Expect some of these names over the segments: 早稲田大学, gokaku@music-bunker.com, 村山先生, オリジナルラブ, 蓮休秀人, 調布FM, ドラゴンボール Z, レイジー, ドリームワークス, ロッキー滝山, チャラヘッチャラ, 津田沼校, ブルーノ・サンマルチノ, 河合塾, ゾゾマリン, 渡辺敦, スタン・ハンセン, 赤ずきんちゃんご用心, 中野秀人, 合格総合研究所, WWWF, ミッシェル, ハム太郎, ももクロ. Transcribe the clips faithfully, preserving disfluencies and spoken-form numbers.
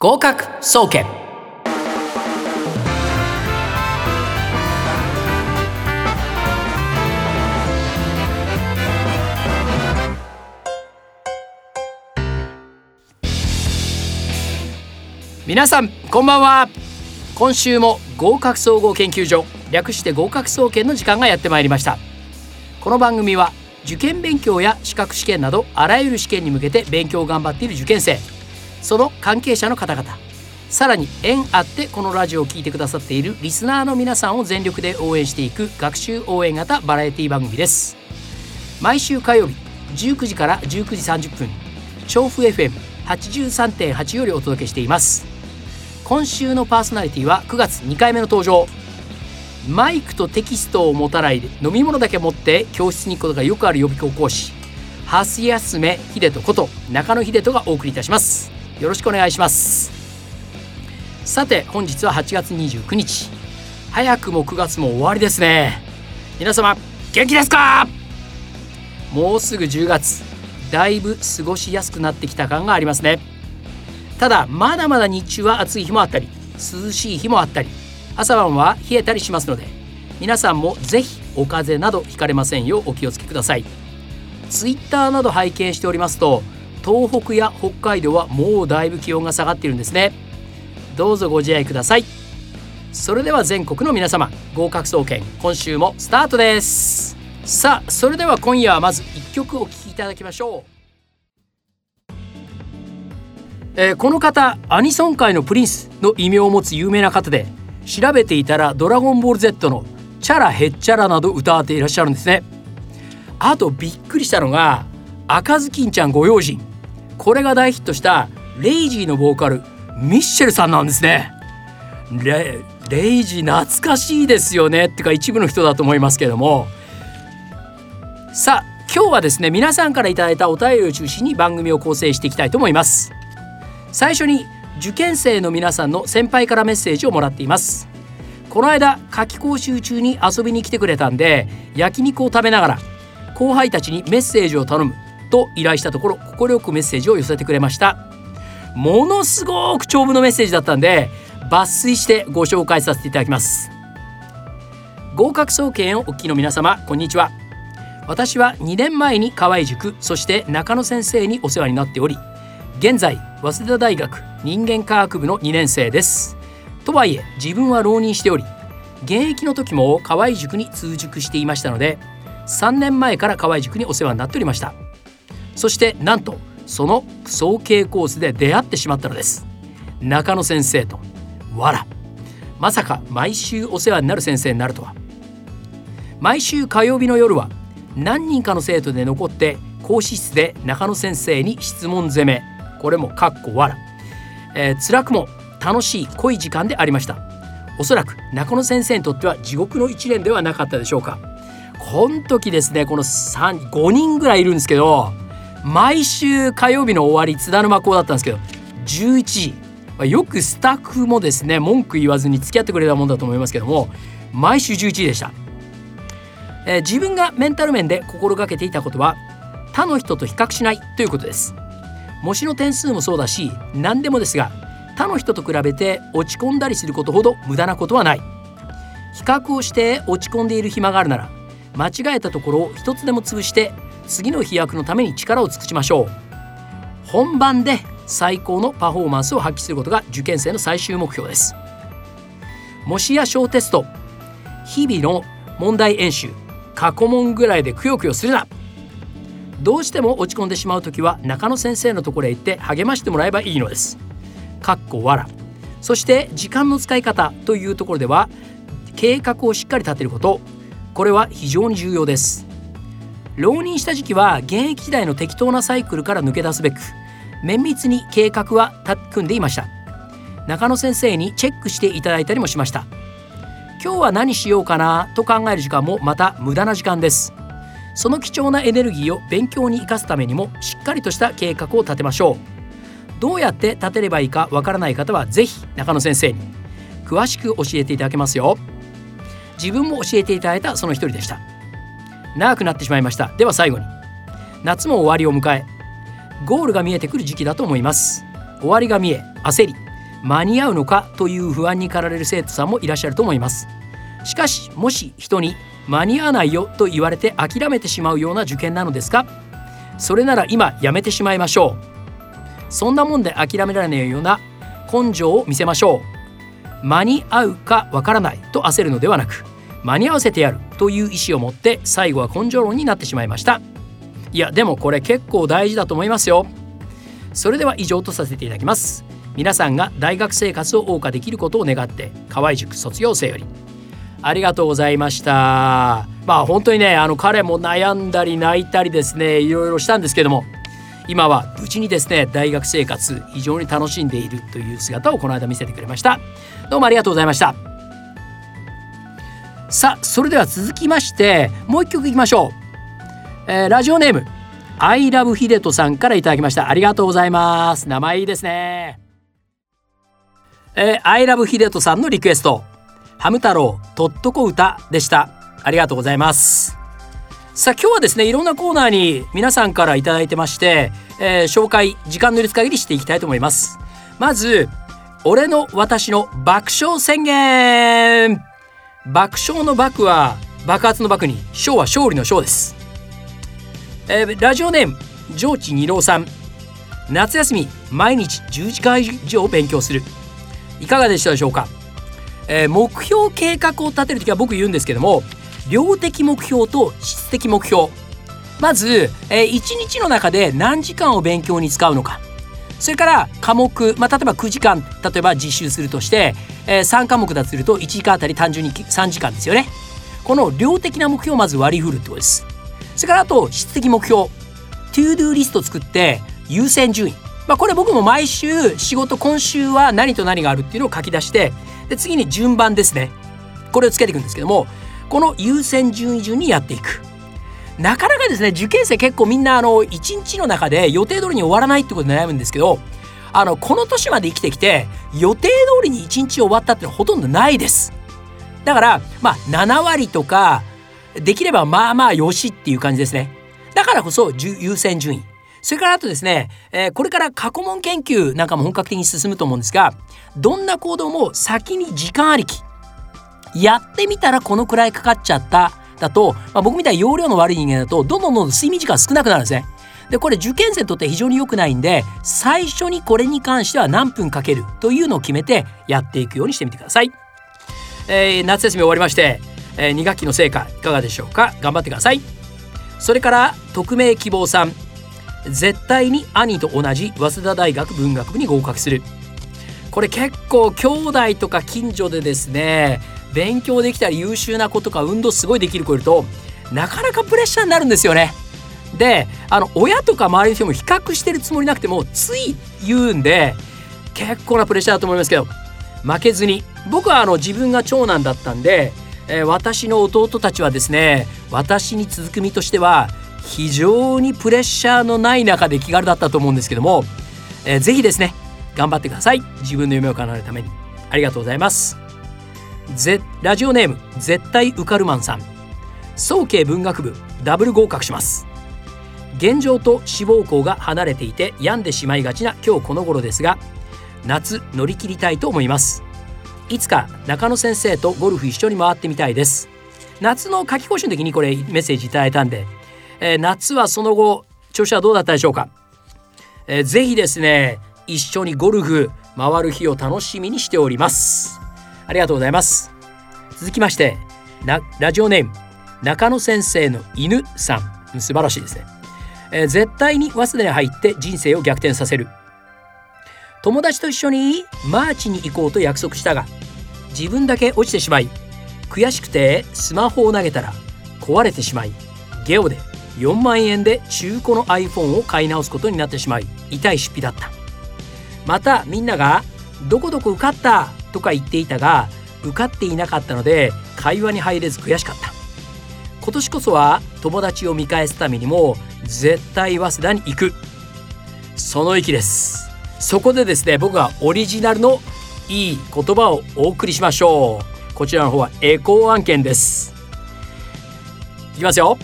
合格総研。皆さんこんばんは。今週も合格総合研究所、略して合格総研の時間がやってまいりました。この番組は受験勉強や資格試験などあらゆる試験に向けて勉強を頑張っている受験生、その関係者の方々、さらに縁あってこのラジオを聞いてくださっているリスナーの皆さんを全力で応援していく学習応援型バラエティ番組です。毎週火曜日じゅうくじからじゅうくじさんじゅっぷん、調布 エフエムはちじゅうさんてんはち よりお届けしています。今週のパーソナリティはくがつにかいめの登場、マイクとテキストを持たないで飲み物だけ持って教室に行くことがよくある予備校講師、蓮休秀人こと中野秀人がお送りいたします。よろしくお願いします。さて本日ははちがつにじゅうくにち、早くもくがつも終わりですね。皆様元気ですか？もうすぐじゅうがつ、だいぶ過ごしやすくなってきた感がありますね。ただまだまだ日中は暑い日もあったり、涼しい日もあったり、朝晩は冷えたりしますので、皆さんもぜひお風邪などひかれませんようお気をつけください。ツイッターなど拝見しておりますと、東北や北海道はもうだいぶ気温が下がっているんですね。どうぞご自愛ください。それでは全国の皆様、合格総研今週もスタートです。さあそれでは今夜はまずいっきょくお聴きいただきましょう、えー、この方アニソン界のプリンスの異名を持つ有名な方で、調べていたらドラゴンボール Z のチャラヘッチャラなど歌っていらっしゃるんですね。あとびっくりしたのが赤ずきんちゃんご用心、これが大ヒットしたレイジーのボーカルミッシェルさんなんですね。 レ, レイジー懐かしいですよねってか一部の人だと思いますけども、さあ今日はですね、皆さんからいただいたお便りを中心に番組を構成していきたいと思います。最初に受験生の皆さんの先輩からメッセージをもらっています。この間夏季講習中に遊びに来てくれたんで、焼肉を食べながら後輩たちにメッセージを頼むと依頼したところ、快くメッセージを寄せてくれました。ものすごく長文のメッセージだったんで抜粋してご紹介させていただきます。合格総研をお聞きの皆様こんにちは。私はにねんまえに河合塾、そして中野先生にお世話になっており、現在早稲田大学人間科学部のにねんせいです。とはいえ自分は浪人しており、現役の時も河合塾に通塾していましたので、さんねんまえから河合塾にお世話になっておりました。そしてなんとその早慶コースで出会ってしまったのです。中野先生とわら、まさか毎週お世話になる先生になるとは。毎週火曜日の夜は何人かの生徒で残って講師室で中野先生に質問攻め、これもかっこわら、えー、辛くも楽しい濃い時間でありました。おそらく中野先生にとっては地獄の一年ではなかったでしょうか。この時ですね、このさん、ごにんぐらいいるんですけど、毎週火曜日の終わり津田沼校だったんですけどじゅういちじ、よくスタッフもですね文句言わずに付き合ってくれたもんだと思いますけども、毎週じゅういちじでした。えー、自分がメンタル面で心がけていたことは他の人と比較しないということです。模試の点数もそうだし何でもですが、他の人と比べて落ち込んだりすることほど無駄なことはない。比較をして落ち込んでいる暇があるなら、間違えたところを一つでも潰して次の飛躍のために力を尽くしましょう。本番で最高のパフォーマンスを発揮することが受験生の最終目標です。模試や小テスト、日々の問題演習、過去問ぐらいでくよくよするな。どうしても落ち込んでしまうときは中野先生のところへ行って励ましてもらえばいいのです。かっこわら。そして時間の使い方というところでは、計画をしっかり立てること、これは非常に重要です。浪人した時期は現役時代の適当なサイクルから抜け出すべく、綿密に計画は組んでいました。中野先生にチェックしていただいたりもしました。今日は何しようかなと考える時間もまた無駄な時間です。その貴重なエネルギーを勉強に生かすためにもしっかりとした計画を立てましょう。どうやって立てればいいかわからない方はぜひ中野先生に詳しく教えていただけますよ。自分も教えていただいたその一人でした。長くなってしまいました。では最後に、夏も終わりを迎えゴールが見えてくる時期だと思います。終わりが見え焦り、間に合うのかという不安に駆られる生徒さんもいらっしゃると思います。しかし、もし人に間に合わないよと言われて諦めてしまうような受験なのですか？それなら今やめてしまいましょう。そんなもんで諦められないような根性を見せましょう。間に合うかわからないと焦るのではなく、間に合わせてやるという意思を持って最後は根性論になってしまいました。いや、でもこれ結構大事だと思いますよ。それでは以上とさせていただきます。皆さんが大学生活を謳歌できることを願って、河合塾卒業生より。ありがとうございました。まあ本当にね、あの彼も悩んだり泣いたりですね、いろいろしたんですけども、今は無事にですね、大学生活非常に楽しんでいるという姿をこの間見せてくれました。どうもありがとうございました。さあ、それでは続きましてもう一曲いきましょう。えー、ラジオネームアイラブヒデトさんからいただきました。ありがとうございます。名前いいですね。えー、アイラブヒデトさんのリクエスト、ハム太郎とっとこ歌でした。ありがとうございます。さあ、今日はですね、いろんなコーナーに皆さんからいただいてまして、えー、紹介、時間の許す限りしていきたいと思います。まず、俺の私の爆笑宣言。爆笑の爆は爆発の爆に、勝は勝利の勝です。えー、ラジオネーム上智二郎さん。夏休み毎日じゅうじかん以上勉強する、いかがでしたでしょうか？えー、目標計画を立てるときは僕言うんですけども、量的目標と質的目標。まず、えー、いちにちの中で何時間を勉強に使うのか。それから科目、まあ、例えばくじかん、例えば実習するとして、えー、さんかもくだとするといちじかんあたり単純にさんじかんですよね。この量的な目標をまず割り振るってことです。それからあと質的目標、トゥードゥーリスト作って優先順位、まあ、これ僕も毎週仕事、今週は何と何があるっていうのを書き出して、で次に順番ですね、これをつけていくんですけども、この優先順位順にやっていく。なかなかですね、受験生結構みんなあのいちにちの中で予定通りに終わらないってことで悩むんですけど、あのこの年まで生きてきて予定通りにいちにち終わったってのはほとんどないです。だからまあななわりとかできればまあまあよしっていう感じですね。だからこそ優先順位。それからあとですね、えー、これから過去問研究なんかも本格的に進むと思うんですが、どんな行動も先に時間ありき、やってみたらこのくらいかかっちゃっただと、まあ、僕みたいに容量の悪い人間だとどんどんどんどん睡眠時間少なくなるんですね。でこれ受験生にとって非常に良くないんで、最初にこれに関しては何分かけるというのを決めてやっていくようにしてみてください。えー、夏休み終わりまして、えー、にがっきの成果いかがでしょうか？頑張ってください。それから匿名希望さん。絶対に兄と同じ早稲田大学文学部に合格する。これ結構兄弟とか近所でですね、勉強できたり優秀な子とか運動すごいできる子いると、なかなかプレッシャーになるんですよね。であの親とか周りの人も比較してるつもりなくてもつい言うんで、結構なプレッシャーだと思いますけど、負けずに。僕はあの自分が長男だったんで、えー、私の弟たちはですね、私に続く身としては非常にプレッシャーのない中で気軽だったと思うんですけども、えー、ぜひですね頑張ってください。自分の夢を叶えるために。ありがとうございます。ぜラジオネーム絶対ウカルマンさん。早慶文学部ダブル合格します。現状と志望校が離れていて病んでしまいがちな今日この頃ですが、夏乗り切りたいと思います。いつか中野先生とゴルフ一緒に回ってみたいです。夏の夏期講習の時にこれメッセージいただいたんで、えー、夏はその後調子はどうだったでしょうか？えー、ぜひですね、一緒にゴルフ回る日を楽しみにしております。ありがとうございます。続きましてなラジオネーム中野先生の犬さん。素晴らしいですね。えー、絶対に早稲田に入って人生を逆転させる。友達と一緒にマーチに行こうと約束したが、自分だけ落ちてしまい、悔しくてスマホを投げたら壊れてしまい、ゲオでよんまんえんで中古の アイフォン を買い直すことになってしまい、痛い出費だった。またみんながどこどこ受かったとか言っていたが、受かっていなかったので会話に入れず悔しかった。今年こそは友達を見返すためにも絶対早稲田に行く、その息です。そこでですね、僕はオリジナルのいい言葉をお送りしましょう。こちらの方はエコー案件です。いきますよ。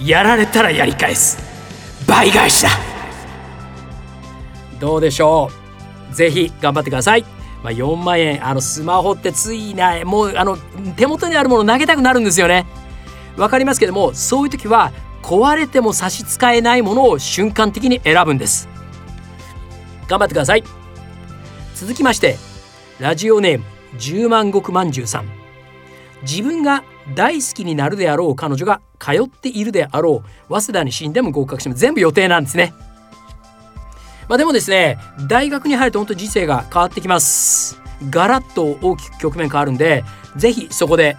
やられたらやり返す、倍返しだ。どうでしょう？ぜひ頑張ってください。まあ、よんまんえん、あのスマホってついなもうあの手元にあるもの投げたくなるんですよね。わかりますけども、そういう時は壊れても差し支えないものを瞬間的に選ぶんです。頑張ってください。続きまして、ラジオネームじゅうまん石まんじゅうさん。自分が大好きになるであろう彼女が通っているであろう早稲田に進んでも合格しても全部予定なんですね。まあ、でもですね、大学に入ると本当に人生が変わってきます。ガラッと大きく局面変わるんで、ぜひそこで、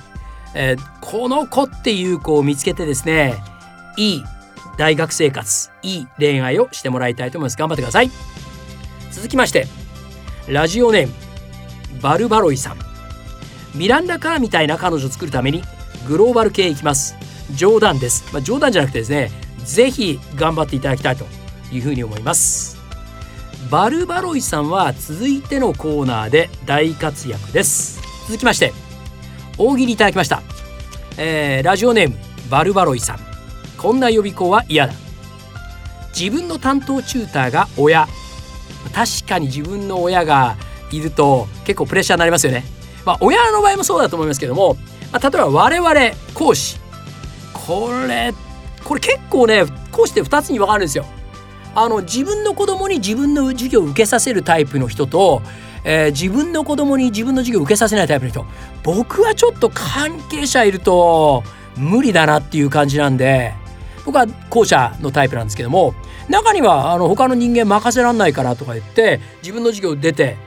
えー、この子っていう子を見つけてですね、いい大学生活、いい恋愛をしてもらいたいと思います。頑張ってください。続きまして、ラジオネームバルバロイさん。ミランダカーみたいな彼女を作るためにグローバル系行きます。冗談です、まあ、冗談じゃなくてですね、ぜひ頑張っていただきたいというふうに思います。バルバロイさんは続いてのコーナーで大活躍です。続きまして、大喜利いただきました、えー、ラジオネームバルバロイさん。こんな予備校は嫌だ。自分の担当チューターが親。確かに自分の親がいると結構プレッシャーになりますよね。まあ、親の場合もそうだと思いますけども、まあ、例えば我々講師、これこれ結構ね、講師ってふたつに分かるんですよ。あの自分の子供に自分の授業を受けさせるタイプの人と、えー、自分の子供に自分の授業を受けさせないタイプの人。僕はちょっと関係者いると無理だなっていう感じなんで、僕は後者のタイプなんですけども、中にはあの他の人間任せらんないからとか言って自分の授業出て、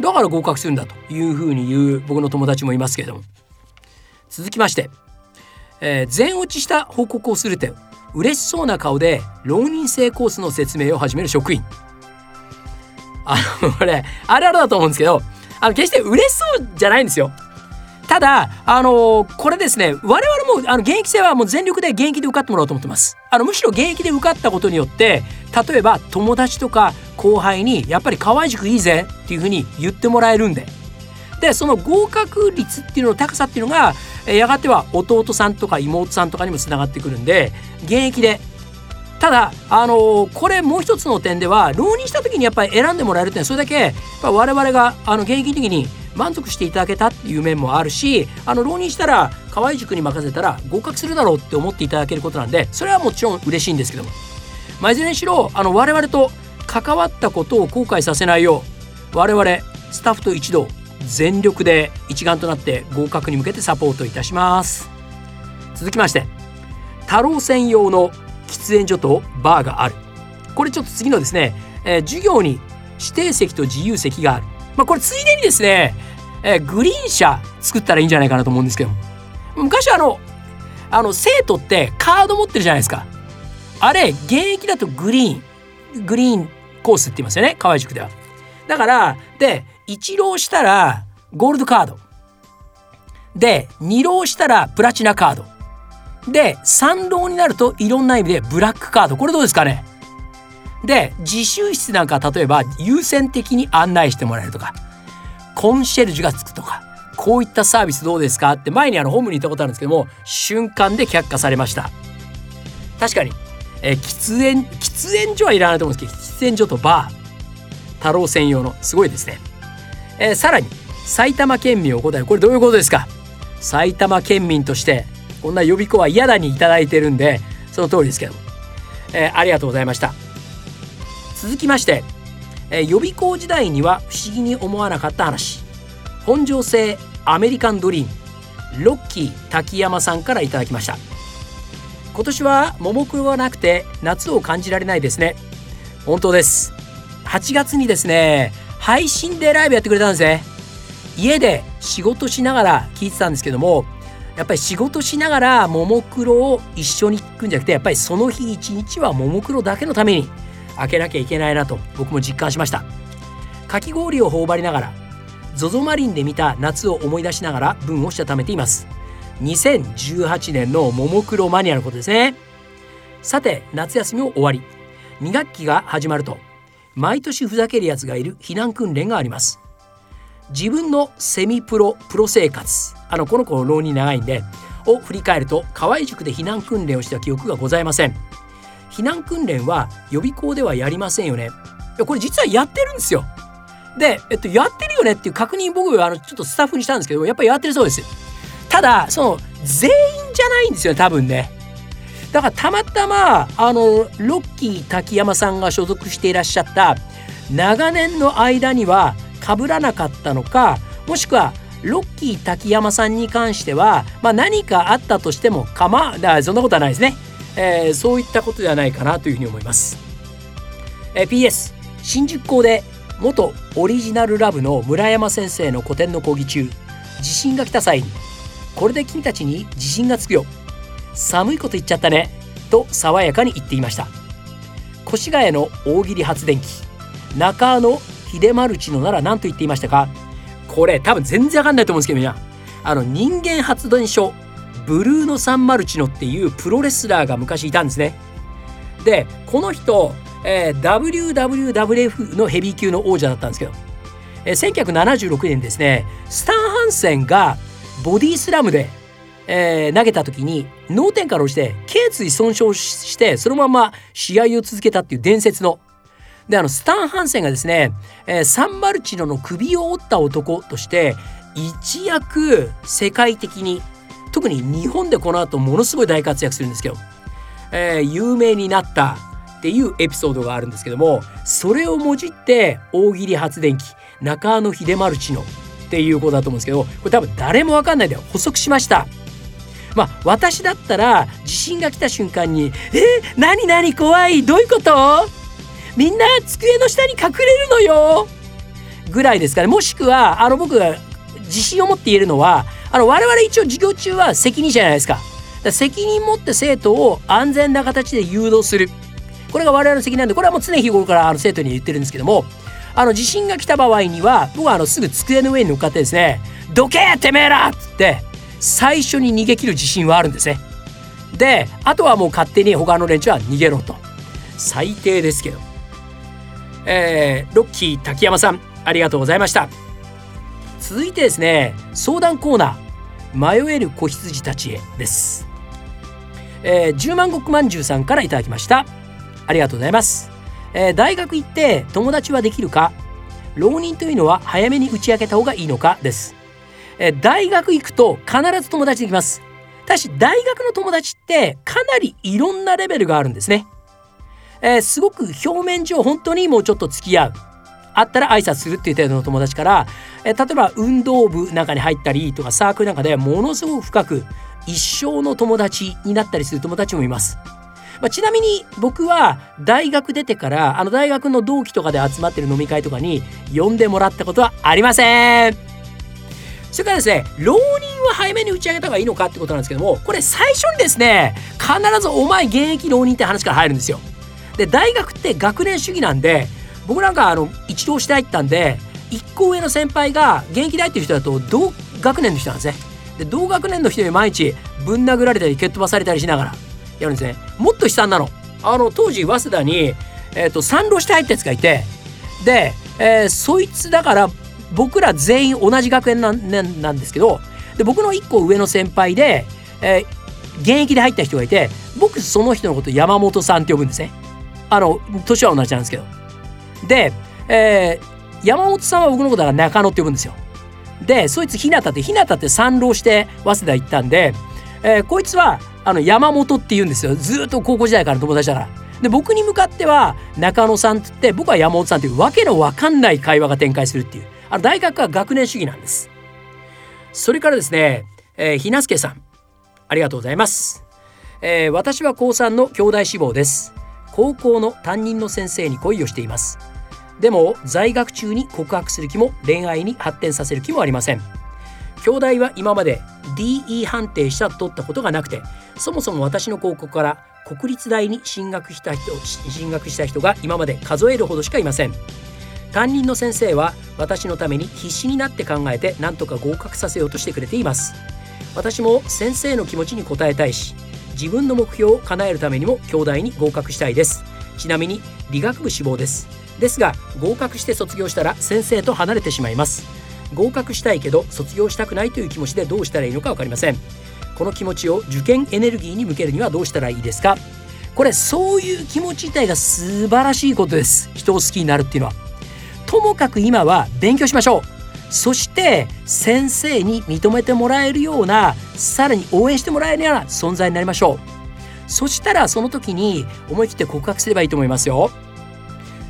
だから合格するんだというふうに言う僕の友達もいますけれども。続きまして、えー、全落ちした報告をすると嬉しそうな顔で浪人生コースの説明を始める職員。あのこれあるあるだと思うんですけど、あの決して嬉しそうじゃないんですよ。ただあのこれですね、我々もあの現役生はもう全力で現役で受かってもらおうと思ってます。あのむしろ現役で受かったことによって、例えば友達とか後輩にやっぱり河合塾いいぜっていうふうに言ってもらえるんで、でその合格率っていうのの高さっていうのが、えやがては弟さんとか妹さんとかにもつながってくるんで、現役で。ただあのー、これもう一つの点では、浪人した時にやっぱり選んでもらえるっていうのは、それだけやっぱ我々があの現役の時に満足していただけたっていう面もあるし、あの浪人したら河合塾に任せたら合格するだろうって思っていただけることなんで、それはもちろん嬉しいんですけども、まあ、いずれにしろあの我々と関わったことを後悔させないよう、我々スタッフと一同全力で一丸となって合格に向けてサポートいたします。続きまして、太郎専用の喫煙所とバーがある。これちょっと次のですね、えー、授業に指定席と自由席がある。まあ、これついでにですね、えー、グリーン車作ったらいいんじゃないかなと思うんですけど、昔あのあの生徒ってカード持ってるじゃないですか。あれ現役だとグリーングリーンコースって言いますよね、河合塾では。だからでいち浪したらゴールドカードで、に浪したらプラチナカードで、さん浪になるといろんな意味でブラックカード。これどうですかね。で自習室なんか例えば優先的に案内してもらえるとか、コンシェルジュがつくとか、こういったサービスどうですかって前にあのホームに行ったことあるんですけども、瞬間で却下されました。確かに、えー、喫煙喫煙所はいらないと思うんですけど、喫煙所とバー、太郎専用の、すごいですね。えー、さらに埼玉県民を答える。これどういうことですか。埼玉県民としてこんな予備校は嫌だにいただいてるんで、その通りですけども、えー、ありがとうございました。続きまして、えー、予備校時代には不思議に思わなかった話。本庄製アメリカンドリーム、ロッキー滝山さんからいただきました。今年は桃黒がなくて夏を感じられないですね。本当です。はちがつにですね、配信でライブやってくれたんですね。家で仕事しながら聞いてたんですけども、やっぱり仕事しながらももクロを一緒に聞くんじゃなくて、やっぱりその日一日はももクロだけのために開けなきゃいけないなと僕も実感しました。かき氷を頬張りながら ゾゾ マリンで見た夏を思い出しながら文をしたためています。にせんじゅうはちねんのももクロマニアのことですね。さて夏休みを終わり、に学期が始まると毎年ふざけるやつがいる避難訓練があります。自分のセミプロプロ生活、あのこの子浪人長いんでを振り返ると、河合塾で避難訓練をした記憶がございません。避難訓練は予備校ではやりませんよね。これ実はやってるんですよ。で、えっと、やってるよねっていう確認僕はあのちょっとスタッフにしたんですけど、やっぱりやってるそうです。ただその全員じゃないんですよ多分ね。だからたまたまあのロッキー滝山さんが所属していらっしゃった長年の間には被らなかったのか、もしくはロッキー滝山さんに関しては、まあ、何かあったとしてもかまだそんなことはないですね、えー、そういったことではないかなというふうに思います。えー、ピーエス 新宿校で元オリジナルラブの村山先生の個展の講義中、地震が来た際にこれで君たちに自信がつくよ、寒いこと言っちゃったねと爽やかに言っていました。越谷の大喜利発電機、中野秀丸地のなら何と言っていましたか。これ多分全然わかんないと思うんですけど、みんなあの人間発電所ブルーノ・サンマルチノっていうプロレスラーが昔いたんですね。でこの人、えー、ダブリューダブリューダブリューエフ のヘビー級の王者だったんですけど、えー、せんきゅうひゃくななじゅうろくねんですね、スタン・ハンセンがボディスラムで、えー、投げた時に脳天から落ちて頸椎損傷してそのまま試合を続けたっていう伝説ので、あのスタン・ハンセンがですね、えー、サンマルチノの首を折った男として一躍世界的に、特に日本でこの後ものすごい大活躍するんですけど、えー、有名になったっていうエピソードがあるんですけども、それをもじって大喜利発電機中野秀丸チノっていうことだと思うんですけど、これ多分誰も分かんないんで補足しました。まあ私だったら地震が来た瞬間にえー、何何怖い、どういうこと、みんな机の下に隠れるのよぐらいですかね。もしくはあの僕が自信を持って言えるのは、あの我々一応授業中は責任じゃないですか。だから責任持って生徒を安全な形で誘導する、これが我々の責任なんで、これはもう常日頃からあの生徒に言ってるんですけども、あの地震が来た場合には僕はあのすぐ机の上に乗っかってですね、どけーてめえらっつって最初に逃げ切る自信はあるんですね。であとはもう勝手に他の連中は逃げろと。最低ですけど、えー、ロッキー滝山さんありがとうございました。続いてですね、相談コーナー迷える子羊たちへです。えー、じゅうまん石まんじゅうさんからいただきました。ありがとうございます。えー、大学行って友達はできるか、浪人というのは早めに打ち明けた方がいいのかです。えー、大学行くと必ず友達できます。ただし大学の友達ってかなりいろんなレベルがあるんですね。えー、すごく表面上本当にもうちょっと付き合う、会ったら挨拶するっていう程度の友達から、えー、例えば運動部なんかに入ったりとかサークルなんかでものすごく深く一生の友達になったりする友達もいます。まあ、ちなみに僕は大学出てからあの大学の同期とかで集まってる飲み会とかに呼んでもらったことはありません。それからですね、浪人は早めに打ち上げた方がいいのかってことなんですけども、これ最初にですね必ずお前現役浪人って話から入るんですよ。で大学って学年主義なんで、僕なんかあの一浪して入ったんでいっこ上の先輩が現役大っていう人だと同学年の人なんですね。で同学年の人に毎日ぶん殴られたり蹴っ飛ばされたりしながらやるんですね。もっと悲惨なの、あの当時早稲田に、えー、と三浪して入ったやつがいて、で、えー、そいつだから僕ら全員同じ学年な ん, なんですけど、で僕のいっこ上の先輩で、えー、現役で入った人がいて、僕その人のこと山本さんって呼ぶんですね。あの年は同じなんですけど、で、えー、山本さんは僕のことは中野って呼ぶんですよ。でそいつ日向って日向って三浪して早稲田行ったんで、えー、こいつはあの山本って言うんですよ。ずっと高校時代からの友達だから。で僕に向かっては中野さんって言って、僕は山本さんっていうわけのわかんない会話が展開するっていう、あの大学は学年主義なんです。それからですね、えー、ひなすけさんありがとうございます。えー、私はこうさんの兄弟志望です。高校の担任の先生に恋をしています。でも在学中に告白する気も恋愛に発展させる気もありません。兄弟は今まで ディーイー 判定したと取ったことがなくて、そもそも私の高校から国立大に進学した人、進学した人が今まで数えるほどしかいません。担任の先生は私のために必死になって考えて何とか合格させようとしてくれています。私も先生の気持ちに応えたいし、自分の目標を叶えるためにも京大に合格したいです。ちなみに理学部志望です。ですが合格して卒業したら先生と離れてしまいます。合格したいけど卒業したくないという気持ちでどうしたらいいのか分かりません。この気持ちを受験エネルギーに向けるにはどうしたらいいですか。これそういう気持ち自体が素晴らしいことです。人を好きになるっていうのはともかく今は勉強しましょう。そして先生に認めてもらえるような、さらに応援してもらえるような存在になりましょう。そしたらその時に思い切って告白すればいいと思いますよ。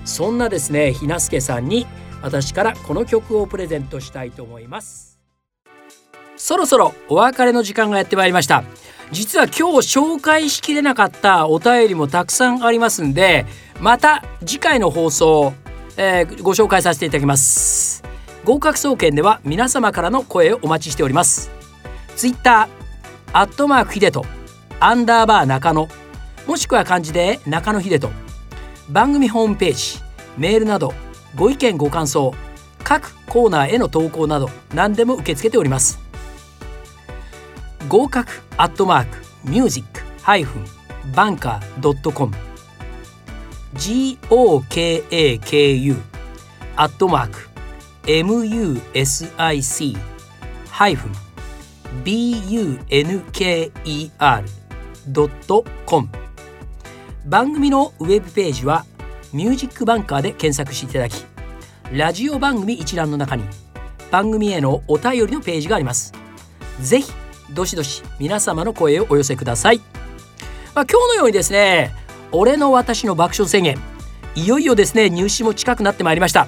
そんなですね、ひなすけさんに私からこの曲をプレゼントしたいと思います。そろそろお別れの時間がやってまいりました。実は今日紹介しきれなかったお便りもたくさんありますんで、また次回の放送、えー、ご紹介させていただきます。合格総研では皆様からの声をお待ちしております。ツイッターアットマークひでとアンダーバー中野、もしくは漢字で中野ひでと、番組ホームページ、メールなどご意見ご感想、各コーナーへの投稿など何でも受け付けております。ゴーカクアットマークミュージックバンカードットコム ゴーカクアットマークミュージックバンカードットコム 番組のウェブページはミュージックバンカーで検索していただき、ラジオ番組一覧の中に番組へのお便りのページがあります。ぜひどしどし皆様の声をお寄せください。まあ、今日のようにですね、俺の私の爆笑宣言、いよいよですね入試も近くなってまいりました。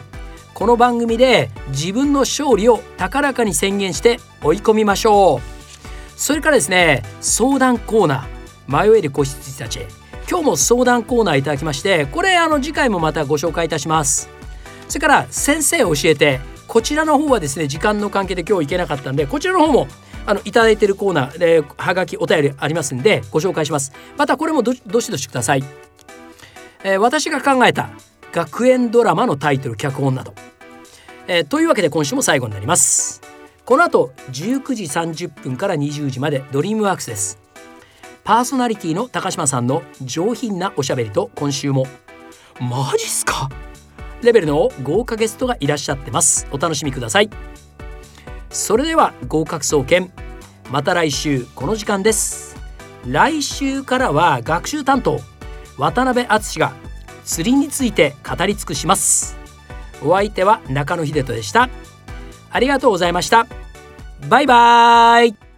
この番組で自分の勝利を高らかに宣言して追い込みましょう。それからですね、相談コーナー、迷える子羊たちへ、今日も相談コーナーいただきまして、これあの次回もまたご紹介いたします。それから先生教えて、こちらの方はですね時間の関係で今日行けなかったんで、こちらの方もあのいただいているコーナーではがきお便りありますんでご紹介します。またこれも ど, どしどしください、えー、私が考えた学園ドラマのタイトル脚本など、えー、というわけで今週も最後になります。この後じゅうくじさんじゅっぷんからにじゅうじまでドリームワークスです。パーソナリティの高島さんの上品なおしゃべりと、今週もマジっすかレベルの豪華ゲストがいらっしゃってます。お楽しみください。それでは合格総研、また来週この時間です。来週からは学習担当渡辺敦が釣りについて語り尽くします。お相手は中野秀人でした。ありがとうございました。バイバイ。